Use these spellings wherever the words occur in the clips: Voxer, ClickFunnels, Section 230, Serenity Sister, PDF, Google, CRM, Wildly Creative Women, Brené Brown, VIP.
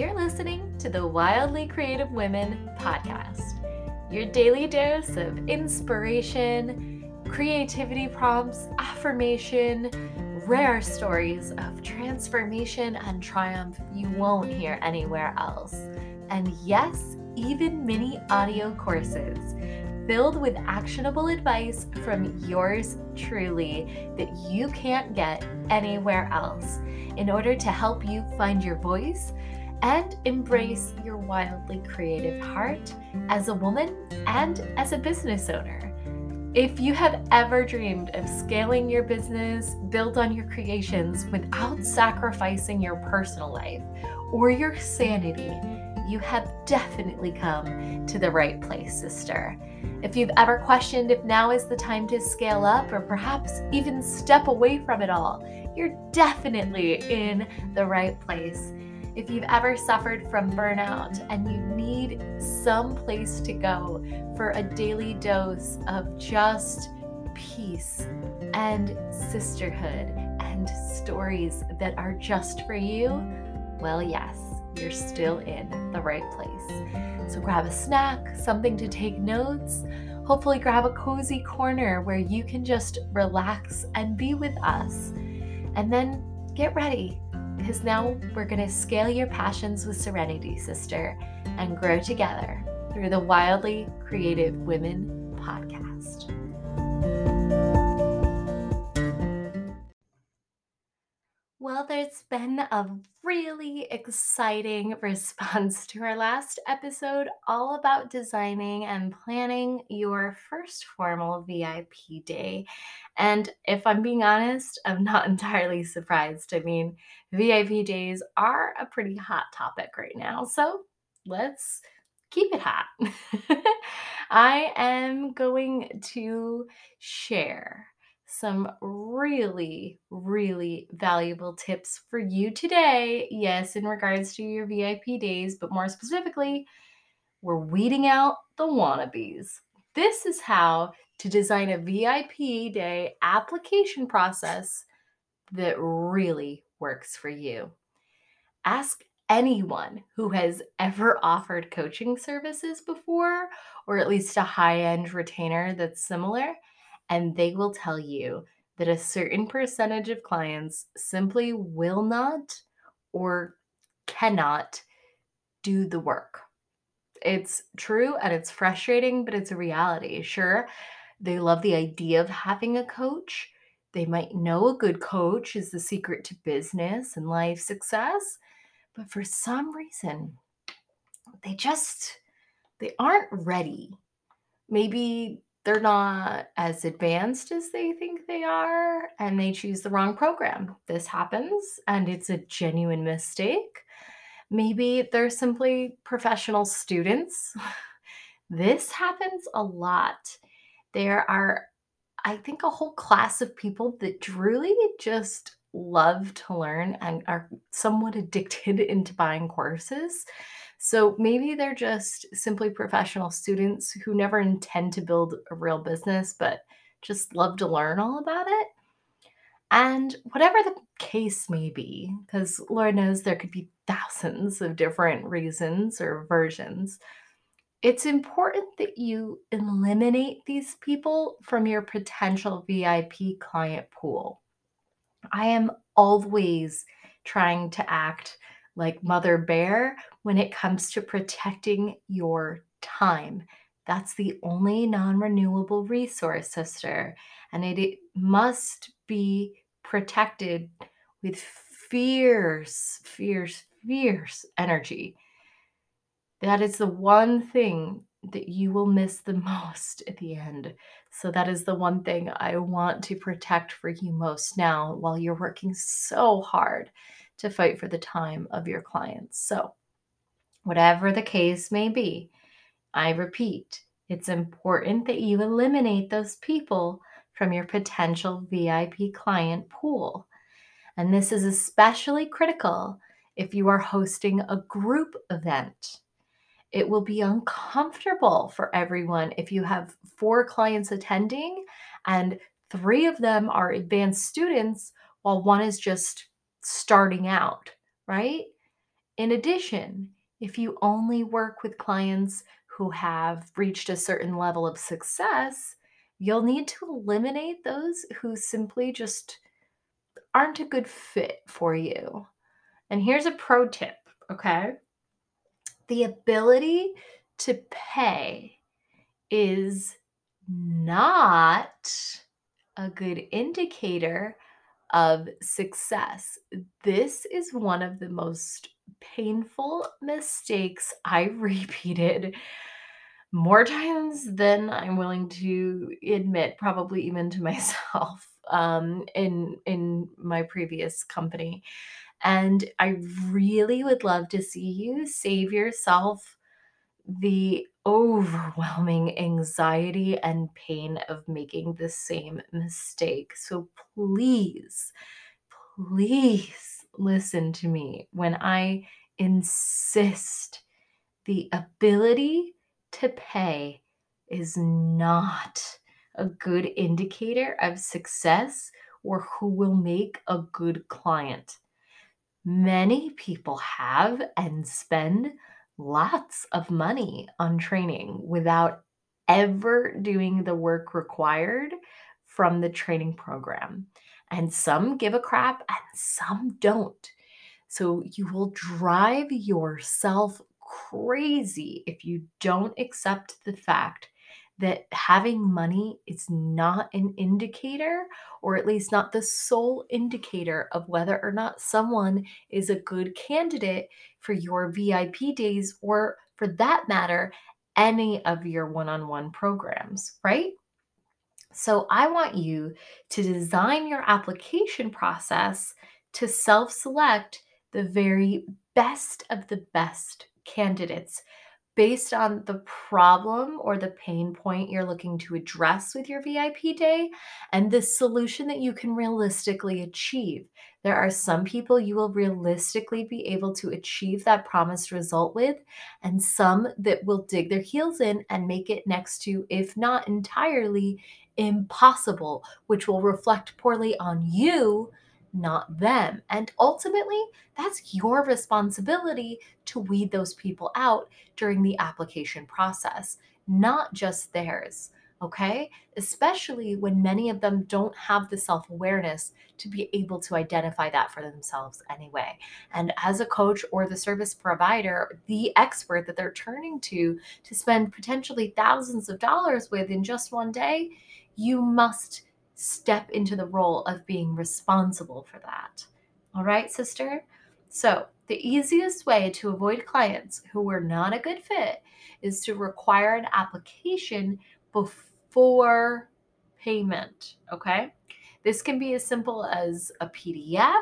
you're listening to the Wildly Creative Women podcast, your daily dose of inspiration, creativity prompts, affirmation, rare stories of transformation and triumph you won't hear anywhere else. And yes, even mini audio courses filled with actionable advice from yours truly that you can't get anywhere else in order to help you find your voice and embrace your wildly creative heart as a woman and as a business owner. If you have ever dreamed of scaling your business, built on your creations without sacrificing your personal life or your sanity, you have definitely come to the right place, sister. If you've ever questioned if now is the time to scale up or perhaps even step away from it all, you're definitely in the right place. If you've ever suffered from burnout and you need some place to go for a daily dose of just peace and sisterhood and stories that are just for you, well, yes, you're still in the right place. So grab a snack, something to take notes, hopefully grab a cozy corner where you can just relax and be with us. And then get ready, because now we're going to scale your passions with Serenity Sister and grow together through the Wildly Creative Women podcast. Well, there's been a really exciting response to our last episode all about designing and planning your first formal VIP day. And if I'm being honest, I'm not entirely surprised. I mean, VIP days are a pretty hot topic right now, so let's keep it hot. I am going to share some really, really valuable tips for you today. Yes, in regards to your VIP days, but more specifically, we're weeding out the wannabes. This is how to design a VIP day application process that really works for you. Ask anyone who has ever offered coaching services before, or at least a high-end retainer that's similar, and they will tell you that a certain percentage of clients simply will not or cannot do the work. It's true and it's frustrating, but it's a reality. Sure, they love the idea of having a coach. They might know a good coach is the secret to business and life success, but for some reason, they aren't ready. Maybe they're not as advanced as they think they are, and they choose the wrong program. This happens, and it's a genuine mistake. Maybe they're simply professional students. This happens a lot. There are, I think, a whole class of people that truly just love to learn and are somewhat addicted into buying courses. So maybe they're just simply professional students who never intend to build a real business, but just love to learn all about it. And whatever the case may be, because Lord knows there could be thousands of different reasons or versions, it's important that you eliminate these people from your potential VIP client pool. I am always trying to act like Mother Bear when it comes to protecting your time. That's the only non-renewable resource, sister, and it must be protected with fierce, fierce, fierce energy. That is the one thing that you will miss the most at the end. So that is the one thing I want to protect for you most now while you're working so hard to fight for the time of your clients. So whatever the case may be, I repeat, it's important that you eliminate those people from your potential VIP client pool. And this is especially critical if you are hosting a group event. It will be uncomfortable for everyone if you have 4 clients attending and 3 of them are advanced students while one is just starting out, right? In addition, if you only work with clients who have reached a certain level of success, you'll need to eliminate those who simply just aren't a good fit for you. And here's a pro tip, okay? The ability to pay is not a good indicator of success. This is one of the most painful mistakes I repeated more times than I'm willing to admit, probably even to myself, in my previous company. And I really would love to see you save yourself the overwhelming anxiety and pain of making the same mistake. So please, please listen to me when I insist the ability to pay is not a good indicator of success or who will make a good client. Many people have and spend lots of money on training without ever doing the work required from the training program. And some give a crap and some don't. So you will drive yourself crazy if you don't accept the fact that having money is not an indicator, or at least not the sole indicator of whether or not someone is a good candidate for your VIP days, or for that matter, any of your one-on-one programs, right? So I want you to design your application process to self-select the very best of the best candidates based on the problem or the pain point you're looking to address with your VIP day and the solution that you can realistically achieve. There are some people you will realistically be able to achieve that promised result with, and some that will dig their heels in and make it next to, if not entirely, impossible, which will reflect poorly on you, not them. And ultimately, that's your responsibility to weed those people out during the application process, not just theirs, okay? Especially when many of them don't have the self-awareness to be able to identify that for themselves anyway. And as a coach or the service provider, the expert that they're turning to spend potentially thousands of dollars with in just one day, you must step into the role of being responsible for that. All right, sister? So the easiest way to avoid clients who were not a good fit is to require an application before payment, okay? This can be as simple as a PDF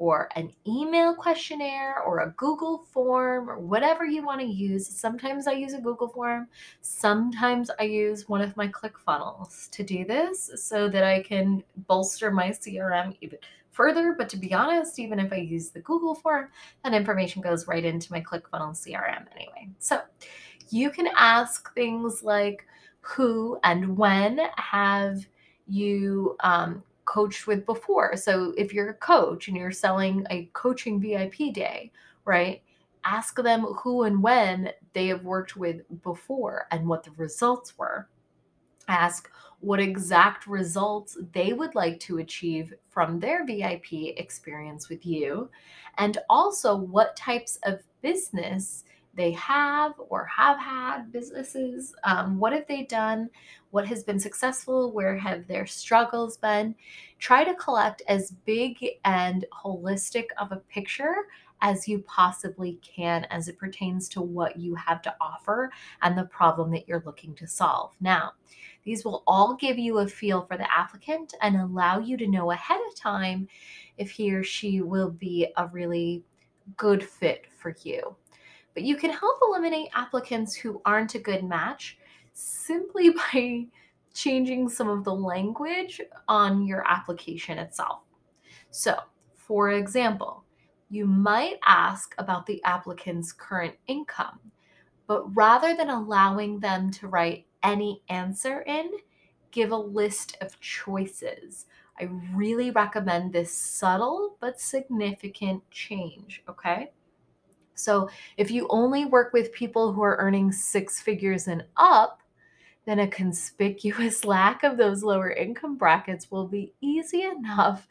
or an email questionnaire or a Google form or whatever you want to use. Sometimes I use a Google form. Sometimes I use one of my ClickFunnels to do this so that I can bolster my CRM even further. But to be honest, even if I use the Google form, that information goes right into my ClickFunnels CRM anyway. So you can ask things like, who and when have you coached with before? So if you're a coach and you're selling a coaching VIP day, right? Ask them who and when they have worked with before and what the results were. Ask what exact results they would like to achieve from their VIP experience with you, and also what types of business they have or have had businesses. What have they done? What has been successful? Where have their struggles been? Try to collect as big and holistic of a picture as you possibly can as it pertains to what you have to offer and the problem that you're looking to solve. Now, these will all give you a feel for the applicant and allow you to know ahead of time if he or she will be a really good fit for you. But you can help eliminate applicants who aren't a good match simply by changing some of the language on your application itself. So, for example, you might ask about the applicant's current income, but rather than allowing them to write any answer in, give a list of choices. I really recommend this subtle but significant change, okay? So if you only work with people who are earning 6 figures and up, then a conspicuous lack of those lower income brackets will be easy enough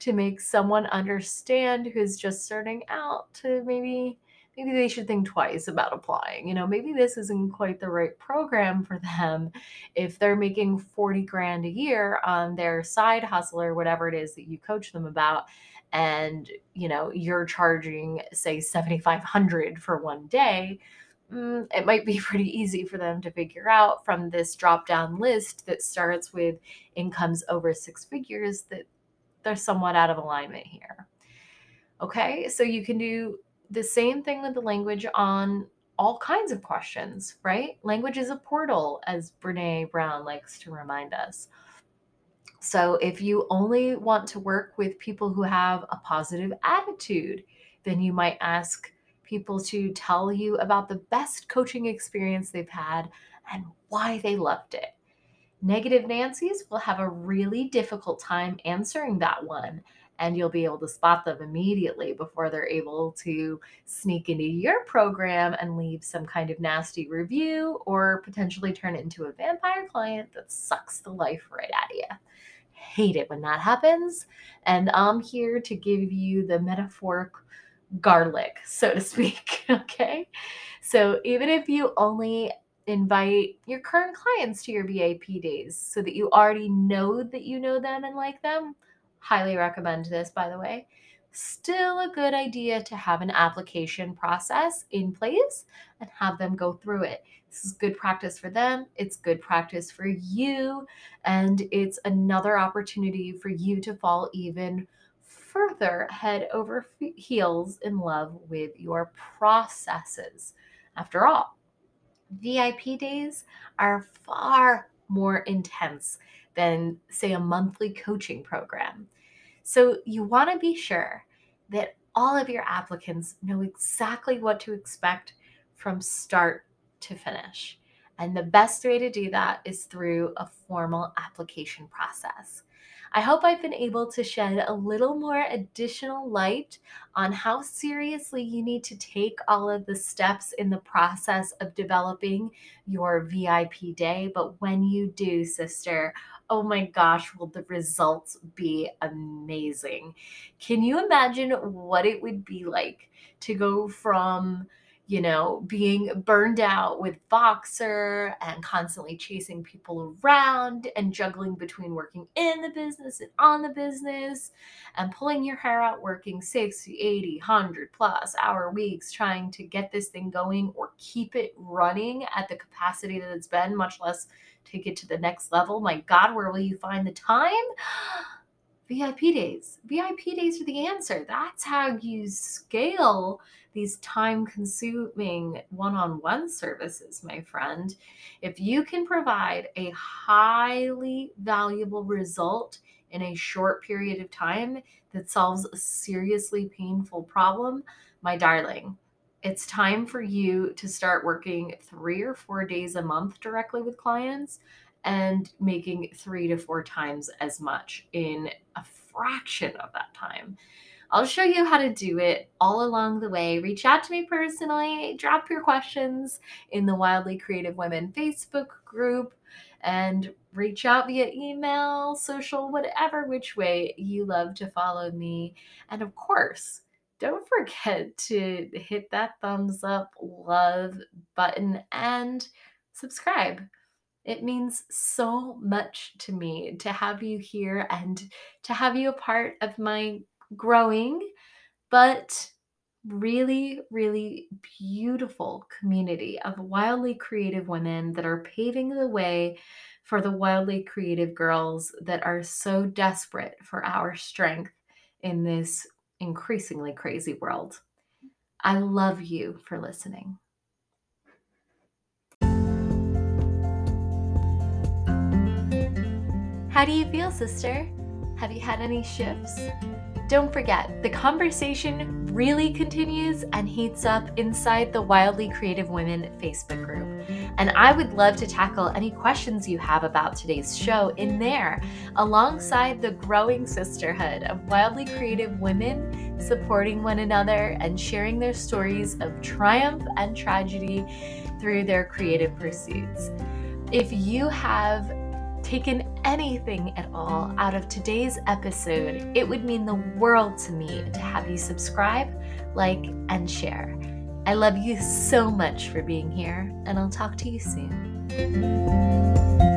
to make someone understand who's just starting out to maybe they should think twice about applying. You know, maybe this isn't quite the right program for them if they're making 40 grand a year on their side hustle or whatever it is that you coach them about. And, you know, you're charging, say, $7,500 for one day. It might be pretty easy for them to figure out from this drop-down list that starts with incomes over 6 figures that they're somewhat out of alignment here. Okay, so you can do the same thing with the language on all kinds of questions, right? Language is a portal, as Brené Brown likes to remind us. So if you only want to work with people who have a positive attitude, then you might ask people to tell you about the best coaching experience they've had and why they loved it. Negative Nancy's will have a really difficult time answering that one, and you'll be able to spot them immediately before they're able to sneak into your program and leave some kind of nasty review or potentially turn it into a vampire client that sucks the life right out of you. Hate it when that happens. And I'm here to give you the metaphoric garlic, so to speak, okay? So even if you only invite your current clients to your VIP days so that you already know that you know them and like them, highly recommend this, by the way, still a good idea to have an application process in place and have them go through it. This is good practice for them. It's good practice for you. And it's another opportunity for you to fall even further head over heels in love with your processes. After all, VIP days are far more intense than, say, a monthly coaching program. So you want to be sure that all of your applicants know exactly what to expect from start to finish. And the best way to do that is through a formal application process. I hope I've been able to shed a little more additional light on how seriously you need to take all of the steps in the process of developing your VIP day. But when you do, sister, oh my gosh, will the results be amazing? Can you imagine what it would be like to go from, you know, being burned out with Voxer and constantly chasing people around and juggling between working in the business and on the business and pulling your hair out, working 60, 80, 100 plus hour weeks, trying to get this thing going or keep it running at the capacity that it's been, much less take it to the next level. My God, where will you find the time? VIP days. VIP days are the answer. That's how you scale these time-consuming one-on-one services, my friend. If you can provide a highly valuable result in a short period of time that solves a seriously painful problem, my darling, it's time for you to start working 3 or 4 days a month directly with clients and making 3 to 4 times as much in a fraction of that time. I'll show you how to do it all along the way. Reach out to me personally, drop your questions in the Wildly Creative Women Facebook group, and reach out via email, social, whatever which way you love to follow me. And of course, don't forget to hit that thumbs up, love button, and subscribe. It means so much to me to have you here and to have you a part of my growing, but really, really beautiful community of wildly creative women that are paving the way for the wildly creative girls that are so desperate for our strength in this increasingly crazy world. I love you for listening. How do you feel, sister? Have you had any shifts? Don't forget, the conversation really continues and heats up inside the Wildly Creative Women Facebook group. And I would love to tackle any questions you have about today's show in there, alongside the growing sisterhood of wildly creative women supporting one another and sharing their stories of triumph and tragedy through their creative pursuits. If you have taken anything at all out of today's episode, it would mean the world to me to have you subscribe, like, and share. I love you so much for being here, and I'll talk to you soon.